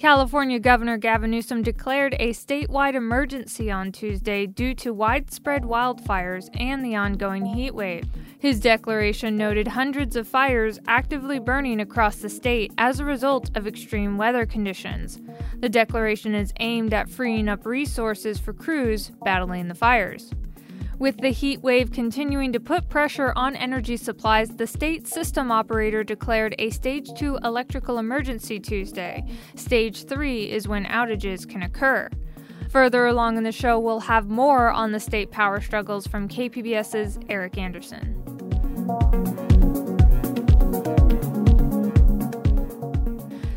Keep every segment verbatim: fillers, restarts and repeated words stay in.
California Governor Gavin Newsom declared a statewide emergency on Tuesday due to widespread wildfires and the ongoing heat wave. His declaration noted hundreds of fires actively burning across the state as a result of extreme weather conditions. The declaration is aimed at freeing up resources for crews battling the fires. With the heat wave continuing to put pressure on energy supplies, the state system operator declared a Stage two electrical emergency Tuesday. Stage three is when outages can occur. Further along in the show, we'll have more on the state power struggles from K P B S's Eric Anderson.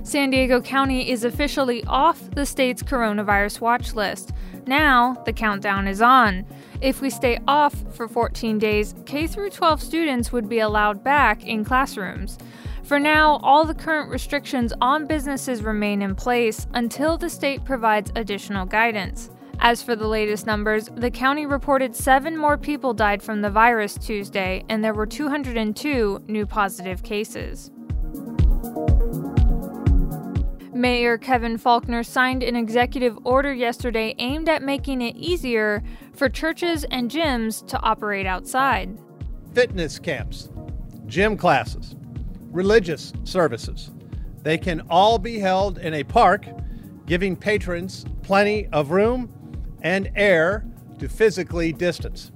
San Diego County is officially off the state's coronavirus watch list. Now, the countdown is on. If we stay off for fourteen days, K through twelve students would be allowed back in classrooms. For now, all the current restrictions on businesses remain in place until the state provides additional guidance. As for the latest numbers, the county reported seven more people died from the virus Tuesday, and there were two hundred two new positive cases. Mayor Kevin Faulkner signed an executive order yesterday aimed at making it easier for churches and gyms to operate outside. Fitness camps, gym classes, religious services, they can all be held in a park, giving patrons plenty of room and air to physically distance.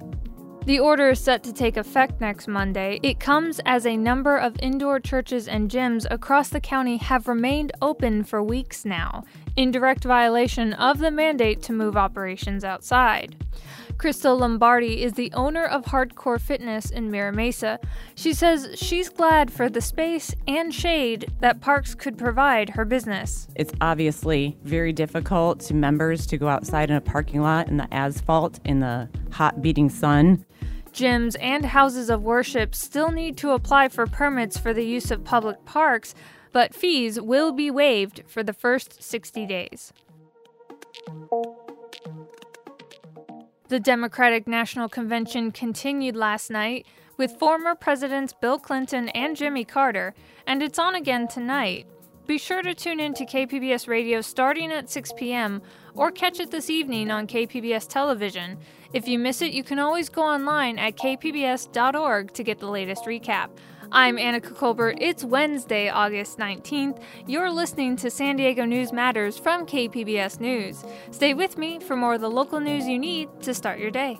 The order is set to take effect next Monday. It comes as a number of indoor churches and gyms across the county have remained open for weeks now, in direct violation of the mandate to move operations outside. Crystal Lombardi is the owner of Hardcore Fitness in Mira Mesa. She says she's glad for the space and shade that parks could provide her business. It's obviously very difficult to members to go outside in a parking lot in the asphalt in the hot beating sun. Gyms and houses of worship still need to apply for permits for the use of public parks, but fees will be waived for the first sixty days. The Democratic National Convention continued last night with former Presidents Bill Clinton and Jimmy Carter, and it's on again tonight. Be sure to tune in to K P B S Radio starting at six p.m. or catch it this evening on K P B S Television. If you miss it, you can always go online at k p b s dot org to get the latest recap. I'm Annika Colbert. It's Wednesday, August nineteenth. You're listening to San Diego News Matters from K P B S News. Stay with me for more of the local news you need to start your day.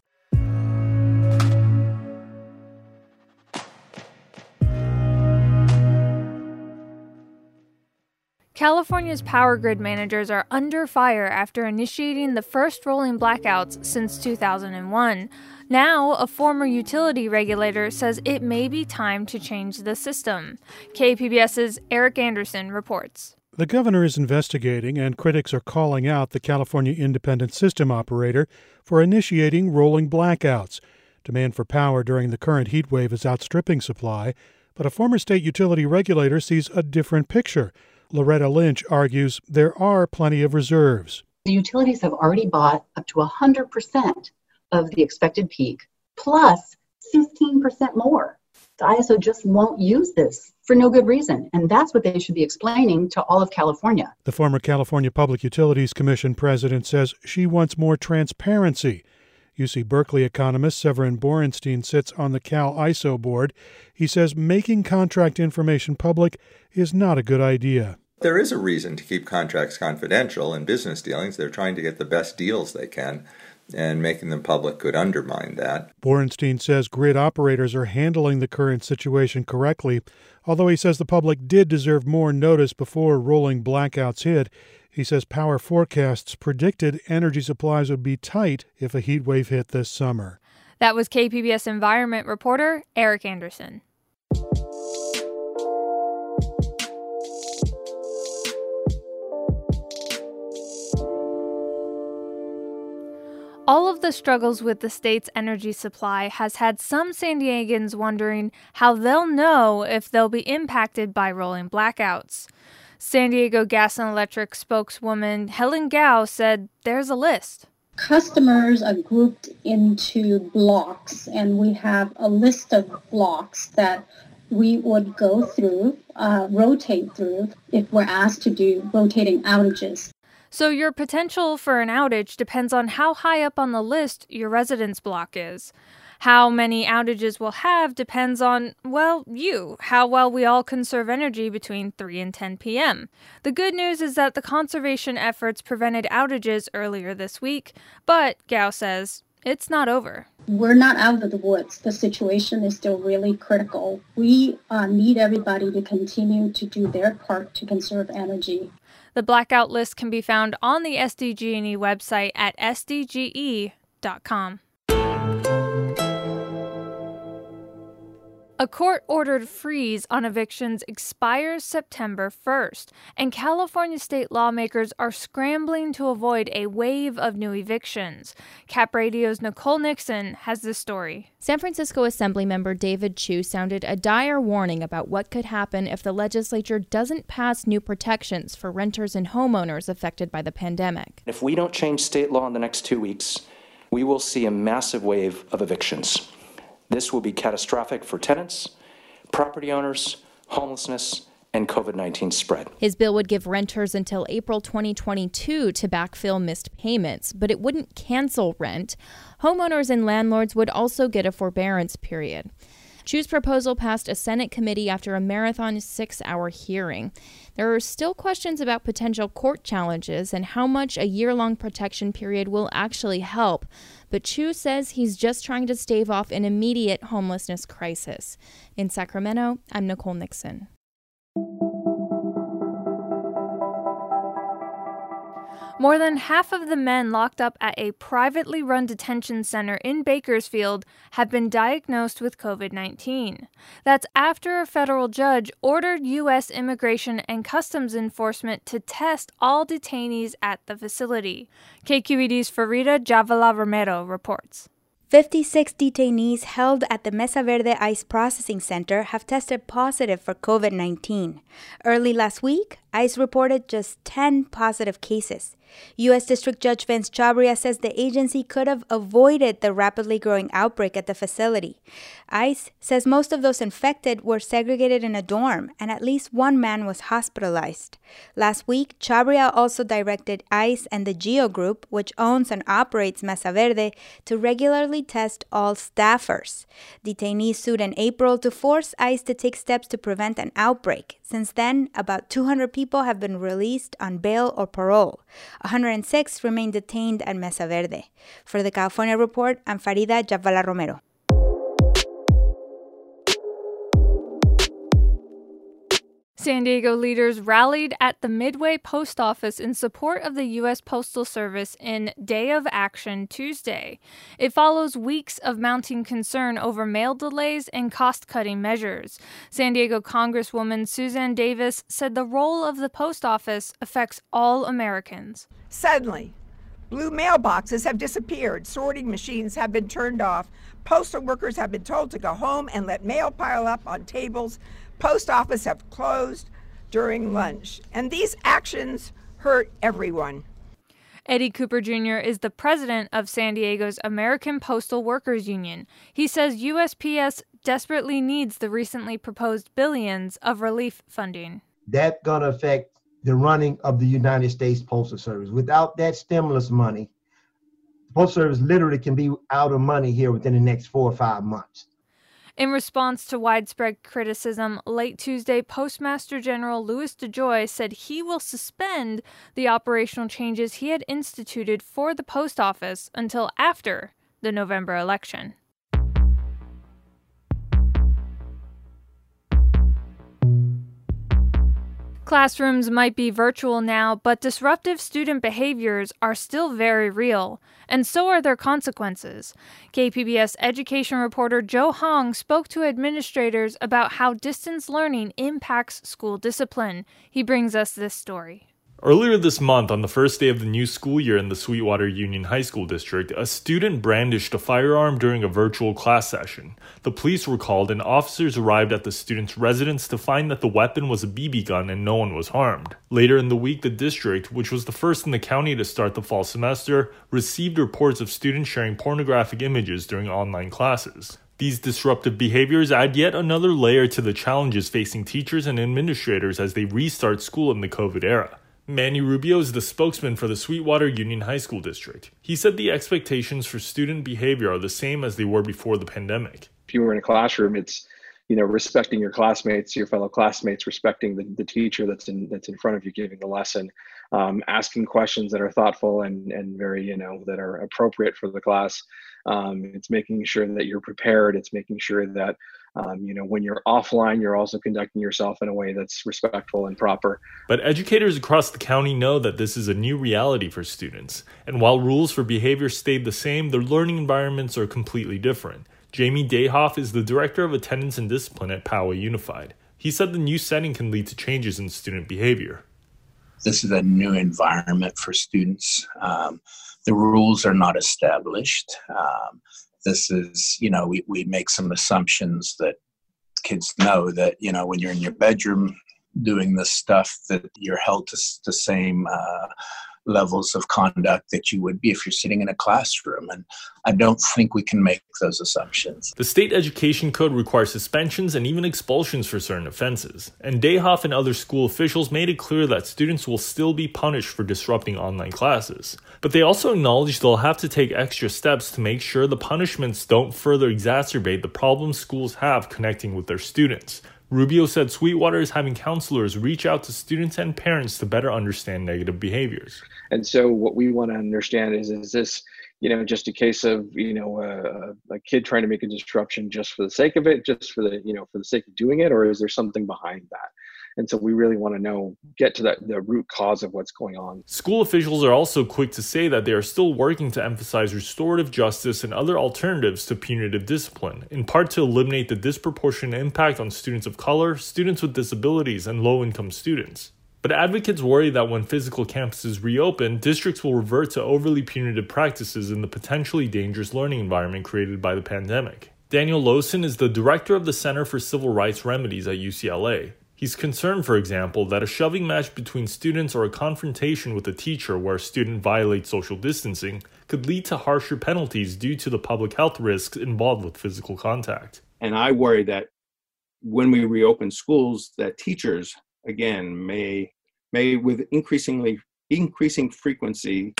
California's power grid managers are under fire after initiating the first rolling blackouts since two thousand one. Now, a former utility regulator says it may be time to change the system. K P B S's Eric Anderson reports. The governor is investigating, and critics are calling out the California Independent System Operator for initiating rolling blackouts. Demand for power during the current heat wave is outstripping supply, but a former state utility regulator sees a different picture. Loretta Lynch argues there are plenty of reserves. The utilities have already bought up to one hundred percent of the expected peak, plus fifteen percent more. The I S O just won't use this for no good reason, and that's what they should be explaining to all of California. The former California Public Utilities Commission president says she wants more transparency. U C Berkeley economist Severin Borenstein sits on the Cal I S O board. He says making contract information public is not a good idea. There is a reason to keep contracts confidential in business dealings. They're trying to get the best deals they can. and making them public could undermine that. Borenstein says grid operators are handling the current situation correctly, although he says the public did deserve more notice before rolling blackouts hit. He says power forecasts predicted energy supplies would be tight if a heat wave hit this summer. That was K P B S environment reporter Eric Anderson. All of the struggles with the state's energy supply has had some San Diegans wondering how they'll know if they'll be impacted by rolling blackouts. San Diego Gas and Electric spokeswoman Helen Gao said there's a list. Customers are grouped into blocks, and we have a list of blocks that we would go through, uh, rotate through, if we're asked to do rotating outages. So your potential for an outage depends on how high up on the list your residence block is. How many outages we'll have depends on, well, you, how well we all conserve energy between three and ten p.m. The good news is that the conservation efforts prevented outages earlier this week, but, Gao says, it's not over. We're not out of the woods. The situation is still really critical. We uh, need everybody to continue to do their part to conserve energy. The blackout list can be found on the S D G and E website at S D G E dot com. A court-ordered freeze on evictions expires September first, and California state lawmakers are scrambling to avoid a wave of new evictions. Cap Radio's Nicole Nixon has this story. San Francisco Assemblymember David Chiu sounded a dire warning about what could happen if the legislature doesn't pass new protections for renters and homeowners affected by the pandemic. If we don't change state law in the next two weeks, we will see a massive wave of evictions. This will be catastrophic for tenants, property owners, homelessness, and covid nineteen spread. His bill would give renters until April twenty twenty-two to backfill missed payments, but it wouldn't cancel rent. Homeowners and landlords would also get a forbearance period. Chu's proposal passed a Senate committee after a marathon six-hour hearing. There are still questions about potential court challenges and how much a year-long protection period will actually help, but Chu says he's just trying to stave off an immediate homelessness crisis. In Sacramento, I'm Nicole Nixon. More than half of the men locked up at a privately run detention center in Bakersfield have been diagnosed with covid nineteen. That's after a federal judge ordered U S Immigration and Customs Enforcement to test all detainees at the facility. K Q E D's Farida Jazayeri-Romero reports. fifty-six detainees held at the Mesa Verde ICE Processing Center have tested positive for covid nineteen. Early last week, ICE reported just ten positive cases. U S District Judge Vince Chabria says the agency could have avoided the rapidly growing outbreak at the facility. ICE says most of those infected were segregated in a dorm, and at least one man was hospitalized. Last week, Chabria also directed ICE and the GEO Group, which owns and operates Mesa Verde, to regularly test all staffers. Detainees sued in April to force ICE to take steps to prevent an outbreak. Since then, about two hundred people have been released on bail or parole. one hundred six remain detained at Mesa Verde. For the California Report, I'm Farida Jazayeri-Romero. San Diego leaders rallied at the Midway Post Office in support of the U S Postal Service in Day of Action Tuesday. It follows weeks of mounting concern over mail delays and cost-cutting measures. San Diego Congresswoman Susan Davis said the role of the post office affects all Americans. Suddenly, blue mailboxes have disappeared, sorting machines have been turned off, postal workers have been told to go home and let mail pile up on tables. Post office have closed during lunch, and these actions hurt everyone. Eddie Cooper Junior is the president of San Diego's American Postal Workers Union. He says U S P S desperately needs the recently proposed billions of relief funding. That's going to affect the running of the United States Postal Service. Without that stimulus money, the Postal Service literally can be out of money here within the next four or five months. In response to widespread criticism, late Tuesday, Postmaster General Louis DeJoy said he will suspend the operational changes he had instituted for the post office until after the November election. Classrooms might be virtual now, but disruptive student behaviors are still very real, and so are their consequences. K P B S education reporter Joe Hong spoke to administrators about how distance learning impacts school discipline. He brings us this story. Earlier this month, on the first day of the new school year in the Sweetwater Union High School District, a student brandished a firearm during a virtual class session. The police were called and officers arrived at the student's residence to find that the weapon was a B B gun and no one was harmed. Later in the week, the district, which was the first in the county to start the fall semester, received reports of students sharing pornographic images during online classes. These disruptive behaviors add yet another layer to the challenges facing teachers and administrators as they restart school in the COVID era. Manny Rubio is the spokesman for the Sweetwater Union High School District. He said the expectations for student behavior are the same as they were before the pandemic. If you were in a classroom, it's, you know, respecting your classmates, your fellow classmates, respecting the, the teacher that's in that's in front of you giving the lesson, um, asking questions that are thoughtful and, and very, you know, that are appropriate for the class. Um, it's making sure that you're prepared. It's making sure that Um, you know, when you're offline, you're also conducting yourself in a way that's respectful and proper. But educators across the county know that this is a new reality for students. And while rules for behavior stayed the same, their learning environments are completely different. Jamie Dayhoff is the director of attendance and discipline at Poway Unified. He said the new setting can lead to changes in student behavior. This is a new environment for students. Um, the rules are not established. Um, This is, you know, we, we make some assumptions that kids know that, you know, when you're in your bedroom doing this stuff, that you're held to the same uh, levels of conduct that you would be if you're sitting in a classroom. And I don't think we can make those assumptions. The state education code requires suspensions and even expulsions for certain offenses. And Dayhoff and other school officials made it clear that students will still be punished for disrupting online classes. But they also acknowledge they'll have to take extra steps to make sure the punishments don't further exacerbate the problems schools have connecting with their students. Rubio said Sweetwater is having counselors reach out to students and parents to better understand negative behaviors. And so what we want to understand is, is this, you know, just a case of, you know, a, a kid trying to make a disruption just for the sake of it, just for the, you know, for the sake of doing it, or is there something behind that? And so we really want to know, get to that, the root cause of what's going on. School officials are also quick to say that they are still working to emphasize restorative justice and other alternatives to punitive discipline, in part to eliminate the disproportionate impact on students of color, students with disabilities, and low-income students. But advocates worry that when physical campuses reopen, districts will revert to overly punitive practices in the potentially dangerous learning environment created by the pandemic. Daniel Lowson is the director of the Center for Civil Rights Remedies at U C L A. He's concerned, for example, that a shoving match between students or a confrontation with a teacher where a student violates social distancing could lead to harsher penalties due to the public health risks involved with physical contact. And I worry that when we reopen schools, that teachers, again, may, may with increasingly increasing frequency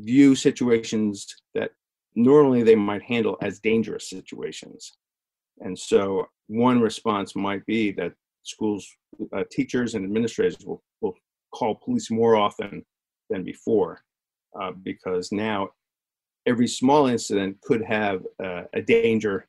view situations that normally they might handle as dangerous situations. And so one response might be that schools, uh, teachers and administrators will, will call police more often than before uh, because now every small incident could have uh, a danger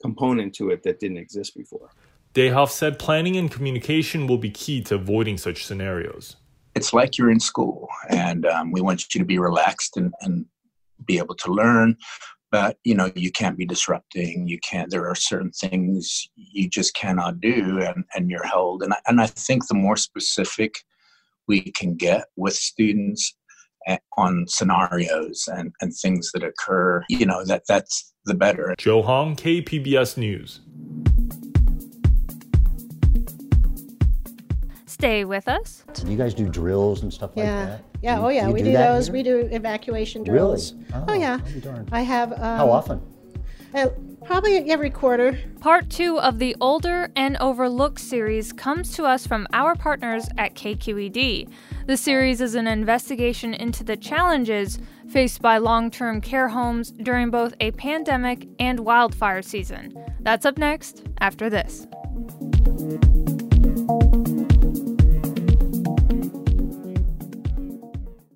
component to it that didn't exist before. Dayhoff said planning and communication will be key to avoiding such scenarios. It's like you're in school, and um, we want you to be relaxed and, and be able to learn. But, you know, you can't be disrupting. You can't, there are certain things you just cannot do and, and you're held. And I, and I think the more specific we can get with students on scenarios and, and things that occur, you know, that that's the better. Joe Hong, K P B S News. Stay with us. Do you guys do drills and stuff yeah. like that? Yeah, you, oh yeah, do we do, do those. Here? We do evacuation drills. Really? Oh, oh yeah. I have. Um, How often? I, Probably every quarter. Part two of the Older and Overlooked series comes to us from our partners at K Q E D. The series is an investigation into the challenges faced by long-term care homes during both a pandemic and wildfire season. That's up next, after this.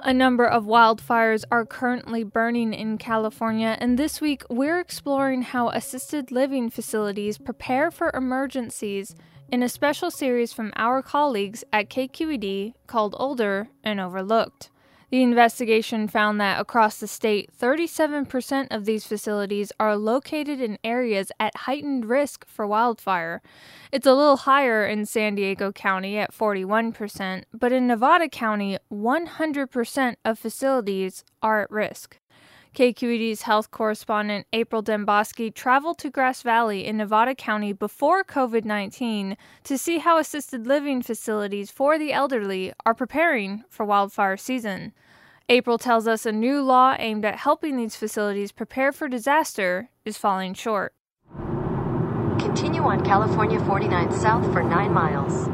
A number of wildfires are currently burning in California, and this week we're exploring how assisted living facilities prepare for emergencies in a special series from our colleagues at K Q E D called Older and Overlooked. The investigation found that across the state, thirty-seven percent of these facilities are located in areas at heightened risk for wildfire. It's a little higher in San Diego County at forty-one percent, but in Nevada County, one hundred percent of facilities are at risk. K Q E D's health correspondent April Dembosky traveled to Grass Valley in Nevada County before covid nineteen to see how assisted living facilities for the elderly are preparing for wildfire season. April tells us a new law aimed at helping these facilities prepare for disaster is falling short. Continue on California forty-nine South for nine miles.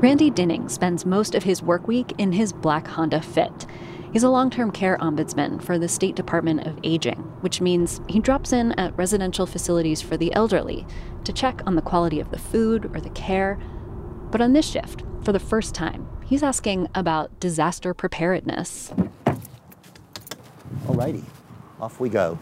Randy Dinning spends most of his work week in his black Honda Fit. He's a long-term care ombudsman for the State Department of Aging, which means he drops in at residential facilities for the elderly to check on the quality of the food or the care. But on this shift, for the first time, he's asking about disaster preparedness. Alrighty, off we go.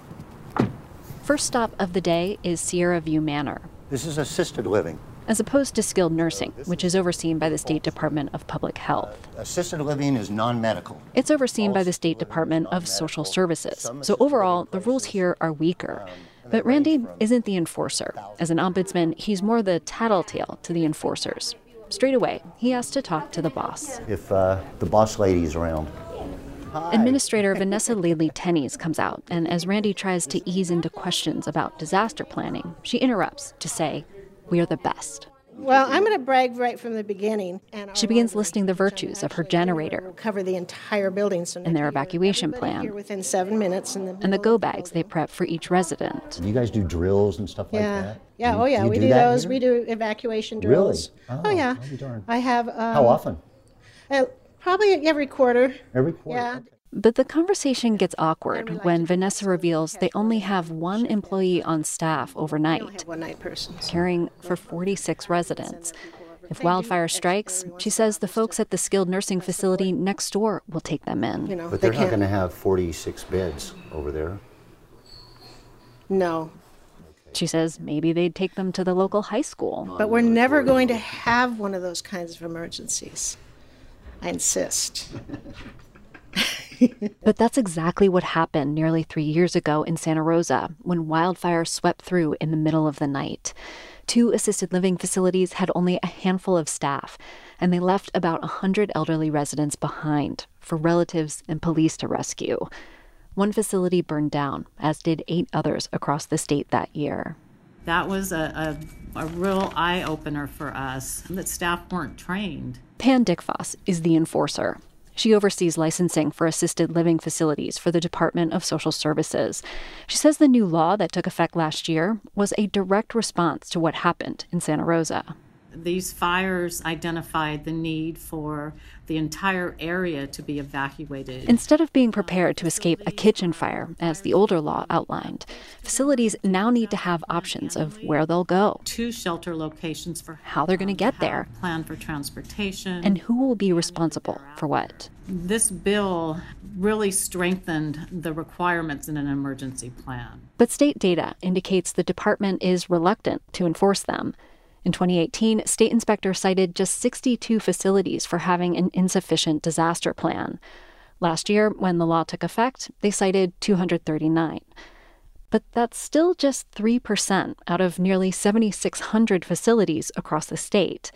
First stop of the day is Sierra View Manor. This is assisted living, as opposed to skilled nursing, which is overseen by the State Department of Public Health. Uh, assisted living is non-medical. It's overseen by the State Department of Social Services. So overall, the rules here are weaker. But Randy isn't the enforcer. As an ombudsman, he's more the tattletale to the enforcers. Straight away, he has to talk to the boss. If uh, the boss lady's around. Hi. Administrator Vanessa Laley Tennies comes out, and as Randy tries to ease into questions about disaster planning, she interrupts to say, "We are the best." Well, I'm going to brag right from the beginning. And she begins listing the virtues of her generator, cover the entire building, so and their evacuation plan, within seven minutes, and the, and the go bags they prep for each resident. Do you guys do drills and stuff yeah. like that? Yeah, you, oh yeah, we do, do those. Here? We do evacuation drills. Really? Oh, oh yeah. I'll be darned. I have. Um, How often? Uh, probably every quarter. Every quarter. Yeah. Okay. But the conversation gets awkward when Vanessa reveals they only have one employee on staff overnight, caring for forty-six residents. If wildfire strikes, she says the folks at the skilled nursing facility next door will take them in. But they're not going to have forty-six beds over there. No. She says maybe they'd take them to the local high school. But we're never going to have one of those kinds of emergencies. I insist. But that's exactly what happened nearly three years ago in Santa Rosa when wildfire swept through in the middle of the night. Two assisted living facilities had only a handful of staff, and they left about one hundred elderly residents behind for relatives and police to rescue. One facility burned down, as did eight others across the state that year. That was a, a, a real eye-opener for us, that staff weren't trained. Pan Dickfoss is the enforcer. She oversees licensing for assisted living facilities for the Department of Social Services. She says the new law that took effect last year was a direct response to what happened in Santa Rosa. These fires identified the need for the entire area to be evacuated. Instead of being prepared to escape a kitchen fire, as the older law outlined, facilities now need to have options of where they'll go, two shelter locations for how they're going to get there, plan for transportation, and who will be responsible for what. This bill really strengthened the requirements in an emergency plan. But state data indicates the department is reluctant to enforce them. In twenty eighteen, state inspectors cited just sixty-two facilities for having an insufficient disaster plan. Last year, when the law took effect, they cited two hundred thirty-nine. But that's still just three percent out of nearly seven thousand six hundred facilities across the state.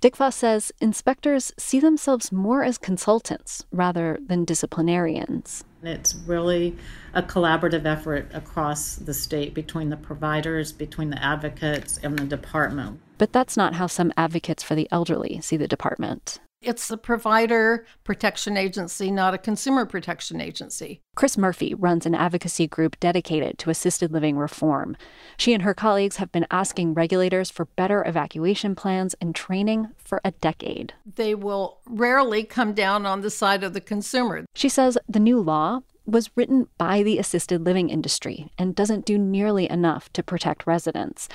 Dickva says inspectors see themselves more as consultants rather than disciplinarians. It's really a collaborative effort across the state between the providers, between the advocates, and the department. But that's not how some advocates for the elderly see the department. It's the provider protection agency, not a consumer protection agency. Chris Murphy runs an advocacy group dedicated to assisted living reform. She and her colleagues have been asking regulators for better evacuation plans and training for a decade. They will rarely come down on the side of the consumer. She says the new law was written by the assisted living industry and doesn't do nearly enough to protect residents.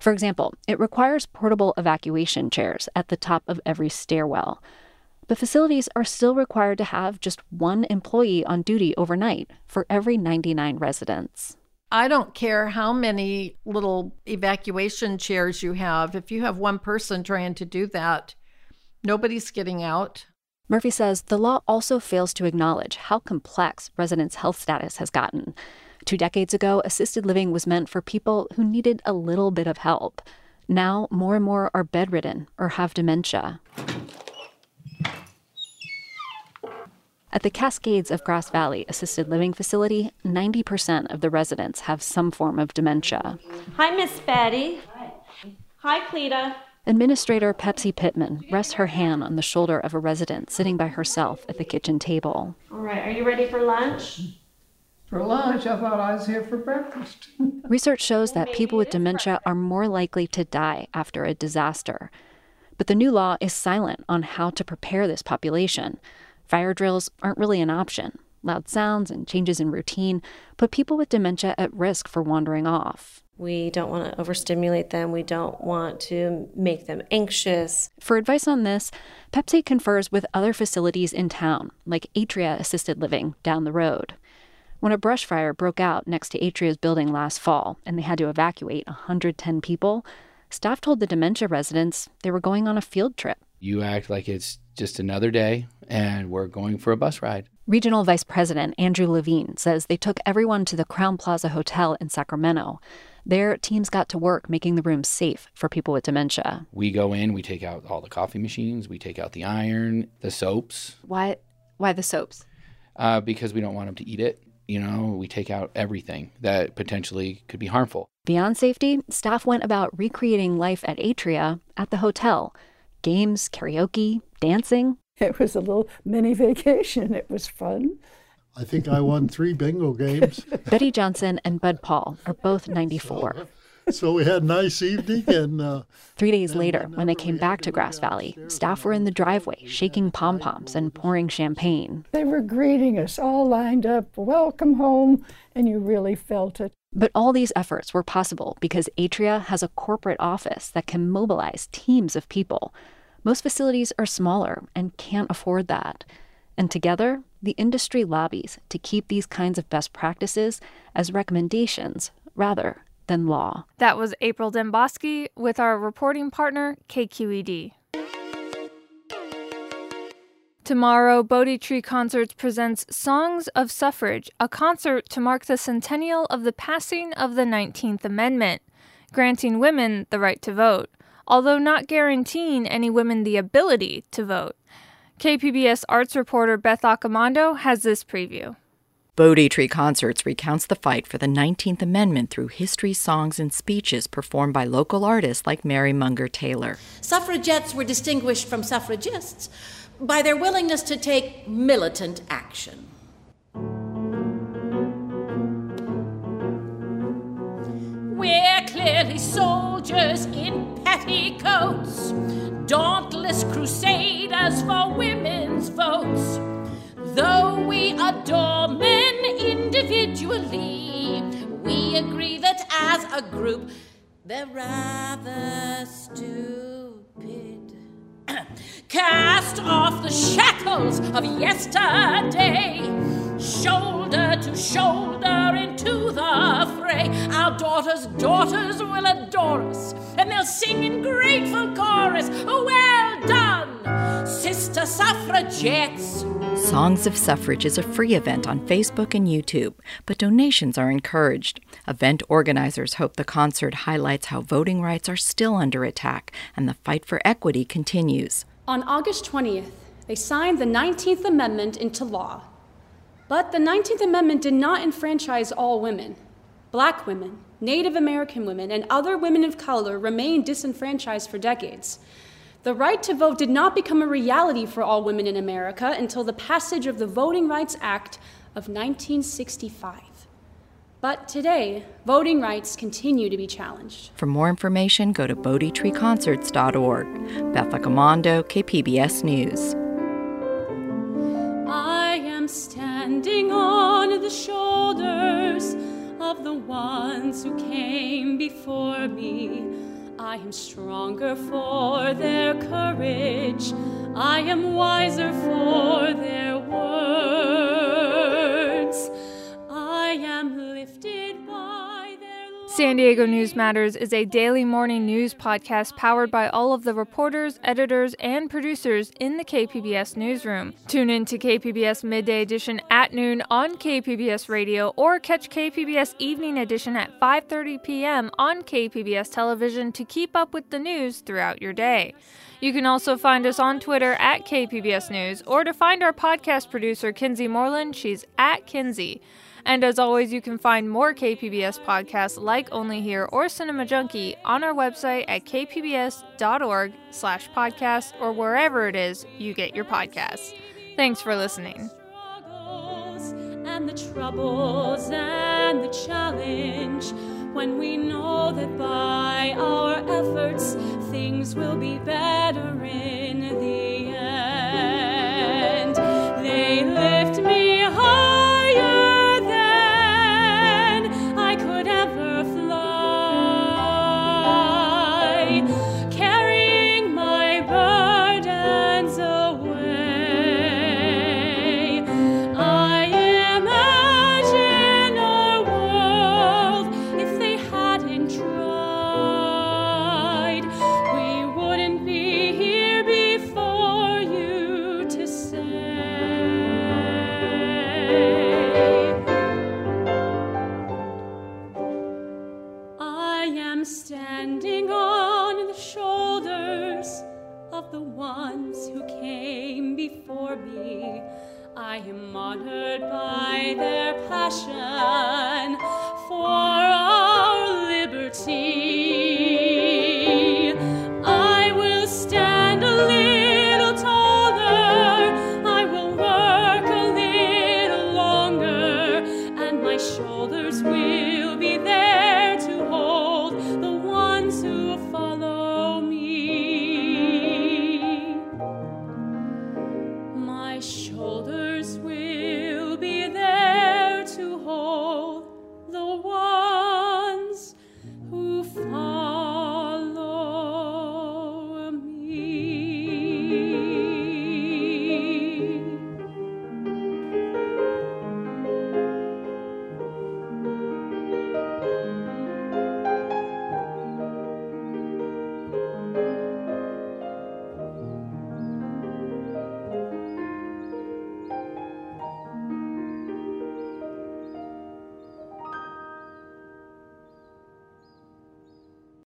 For example, it requires portable evacuation chairs at the top of every stairwell. But facilities are still required to have just one employee on duty overnight for every ninety-nine residents. I don't care how many little evacuation chairs you have. If you have one person trying to do that, nobody's getting out. Murphy says the law also fails to acknowledge how complex residents' health status has gotten. Two decades ago, assisted living was meant for people who needed a little bit of help. Now, more and more are bedridden or have dementia. At the Cascades of Grass Valley Assisted Living Facility, ninety percent of the residents have some form of dementia. Hi, Miss Betty. Hi. Hi, Cleta. Administrator Pepsi Pittman rests her hand on the shoulder of a resident sitting by herself at the kitchen table. All right, are you ready for lunch? For lunch, I thought I was here for breakfast. Research shows that people with dementia are more likely to die after a disaster. But the new law is silent on how to prepare this population. Fire drills aren't really an option. Loud sounds and changes in routine put people with dementia at risk for wandering off. We don't want to overstimulate them. We don't want to make them anxious. For advice on this, Pepsi confers with other facilities in town, like Atria Assisted Living down the road. When a brush fire broke out next to Atria's building last fall and they had to evacuate one hundred ten people, staff told the dementia residents they were going on a field trip. You act like it's just another day and we're going for a bus ride. Regional Vice President Andrew Levine says they took everyone to the Crown Plaza Hotel in Sacramento. There, teams got to work making the room safe for people with dementia. We go in, we take out all the coffee machines, we take out the iron, the soaps. Why, why the soaps? Uh, because we don't want them to eat it. You know, we take out everything that potentially could be harmful. Beyond safety, staff went about recreating life at Atria at the hotel. Games, karaoke, dancing. It was a little mini vacation. It was fun. I think I won three bingo games. Betty Johnson and Bud Paul are both ninety-four. So, so we had a nice evening. and uh, Three days and later, when they came back to Grass Valley, staff were in the driveway shaking pom-poms and pouring champagne. They were greeting us, all lined up, welcome home, and you really felt it. But all these efforts were possible because Atria has a corporate office that can mobilize teams of people. Most facilities are smaller and can't afford that. And together, the industry lobbies to keep these kinds of best practices as recommendations rather than law. That was April Dembosky with our reporting partner, K Q E D. Tomorrow, Bodhi Tree Concerts presents Songs of Suffrage, a concert to mark the centennial of the passing of the nineteenth Amendment, granting women the right to vote, although not guaranteeing any women the ability to vote. K P B S arts reporter Beth Accomando has this preview. Bodhi Tree Concerts recounts the fight for the nineteenth Amendment through history, songs, and speeches performed by local artists like Mary Munger Taylor. Suffragettes were distinguished from suffragists by their willingness to take militant action. We're clearly soldiers in petticoats, dauntless crusaders for women's votes. Though we adore men individually, we agree that as a group, they're rather stupid. Cast off the shackles of yesterday, shoulder to shoulder into the fray. Our daughters' daughters will adore us, and they'll sing in grateful chorus, well done, Sister Suffragettes. Songs of Suffrage is a free event on Facebook and YouTube, but donations are encouraged. Event organizers hope the concert highlights how voting rights are still under attack and the fight for equity continues. On August twentieth, they signed the nineteenth Amendment into law. But the nineteenth Amendment did not enfranchise all women. Black women, Native American women, and other women of color remained disenfranchised for decades. The right to vote did not become a reality for all women in America until the passage of the Voting Rights Act of nineteen sixty-five. But today, voting rights continue to be challenged. For more information, go to bodhi tree concerts dot org. Beth Accomando, K P B S News. I am standing on the shoulders of the ones who came before me. I am stronger for their courage. I am wiser for their words. I am lifted by their Lord. San Diego News Matters is a daily morning news podcast powered by all of the reporters, editors, and producers in the K P B S newsroom. Tune in to K P B S Midday Edition at noon on K P B S Radio, or catch K P B S Evening Edition at five thirty p.m. on K P B S Television to keep up with the news throughout your day. You can also find us on Twitter at K P B S News, or to find our podcast producer, Kinsey Moreland, she's at Kinsey. And as always, you can find more K P B S podcasts like Only Here or Cinema Junkie on our website at k p b s dot org slash podcast, or wherever it is you get your podcasts. Thanks for listening. And the troubles and the challenge, when we know that by our efforts things will be better in the end. They lift me high.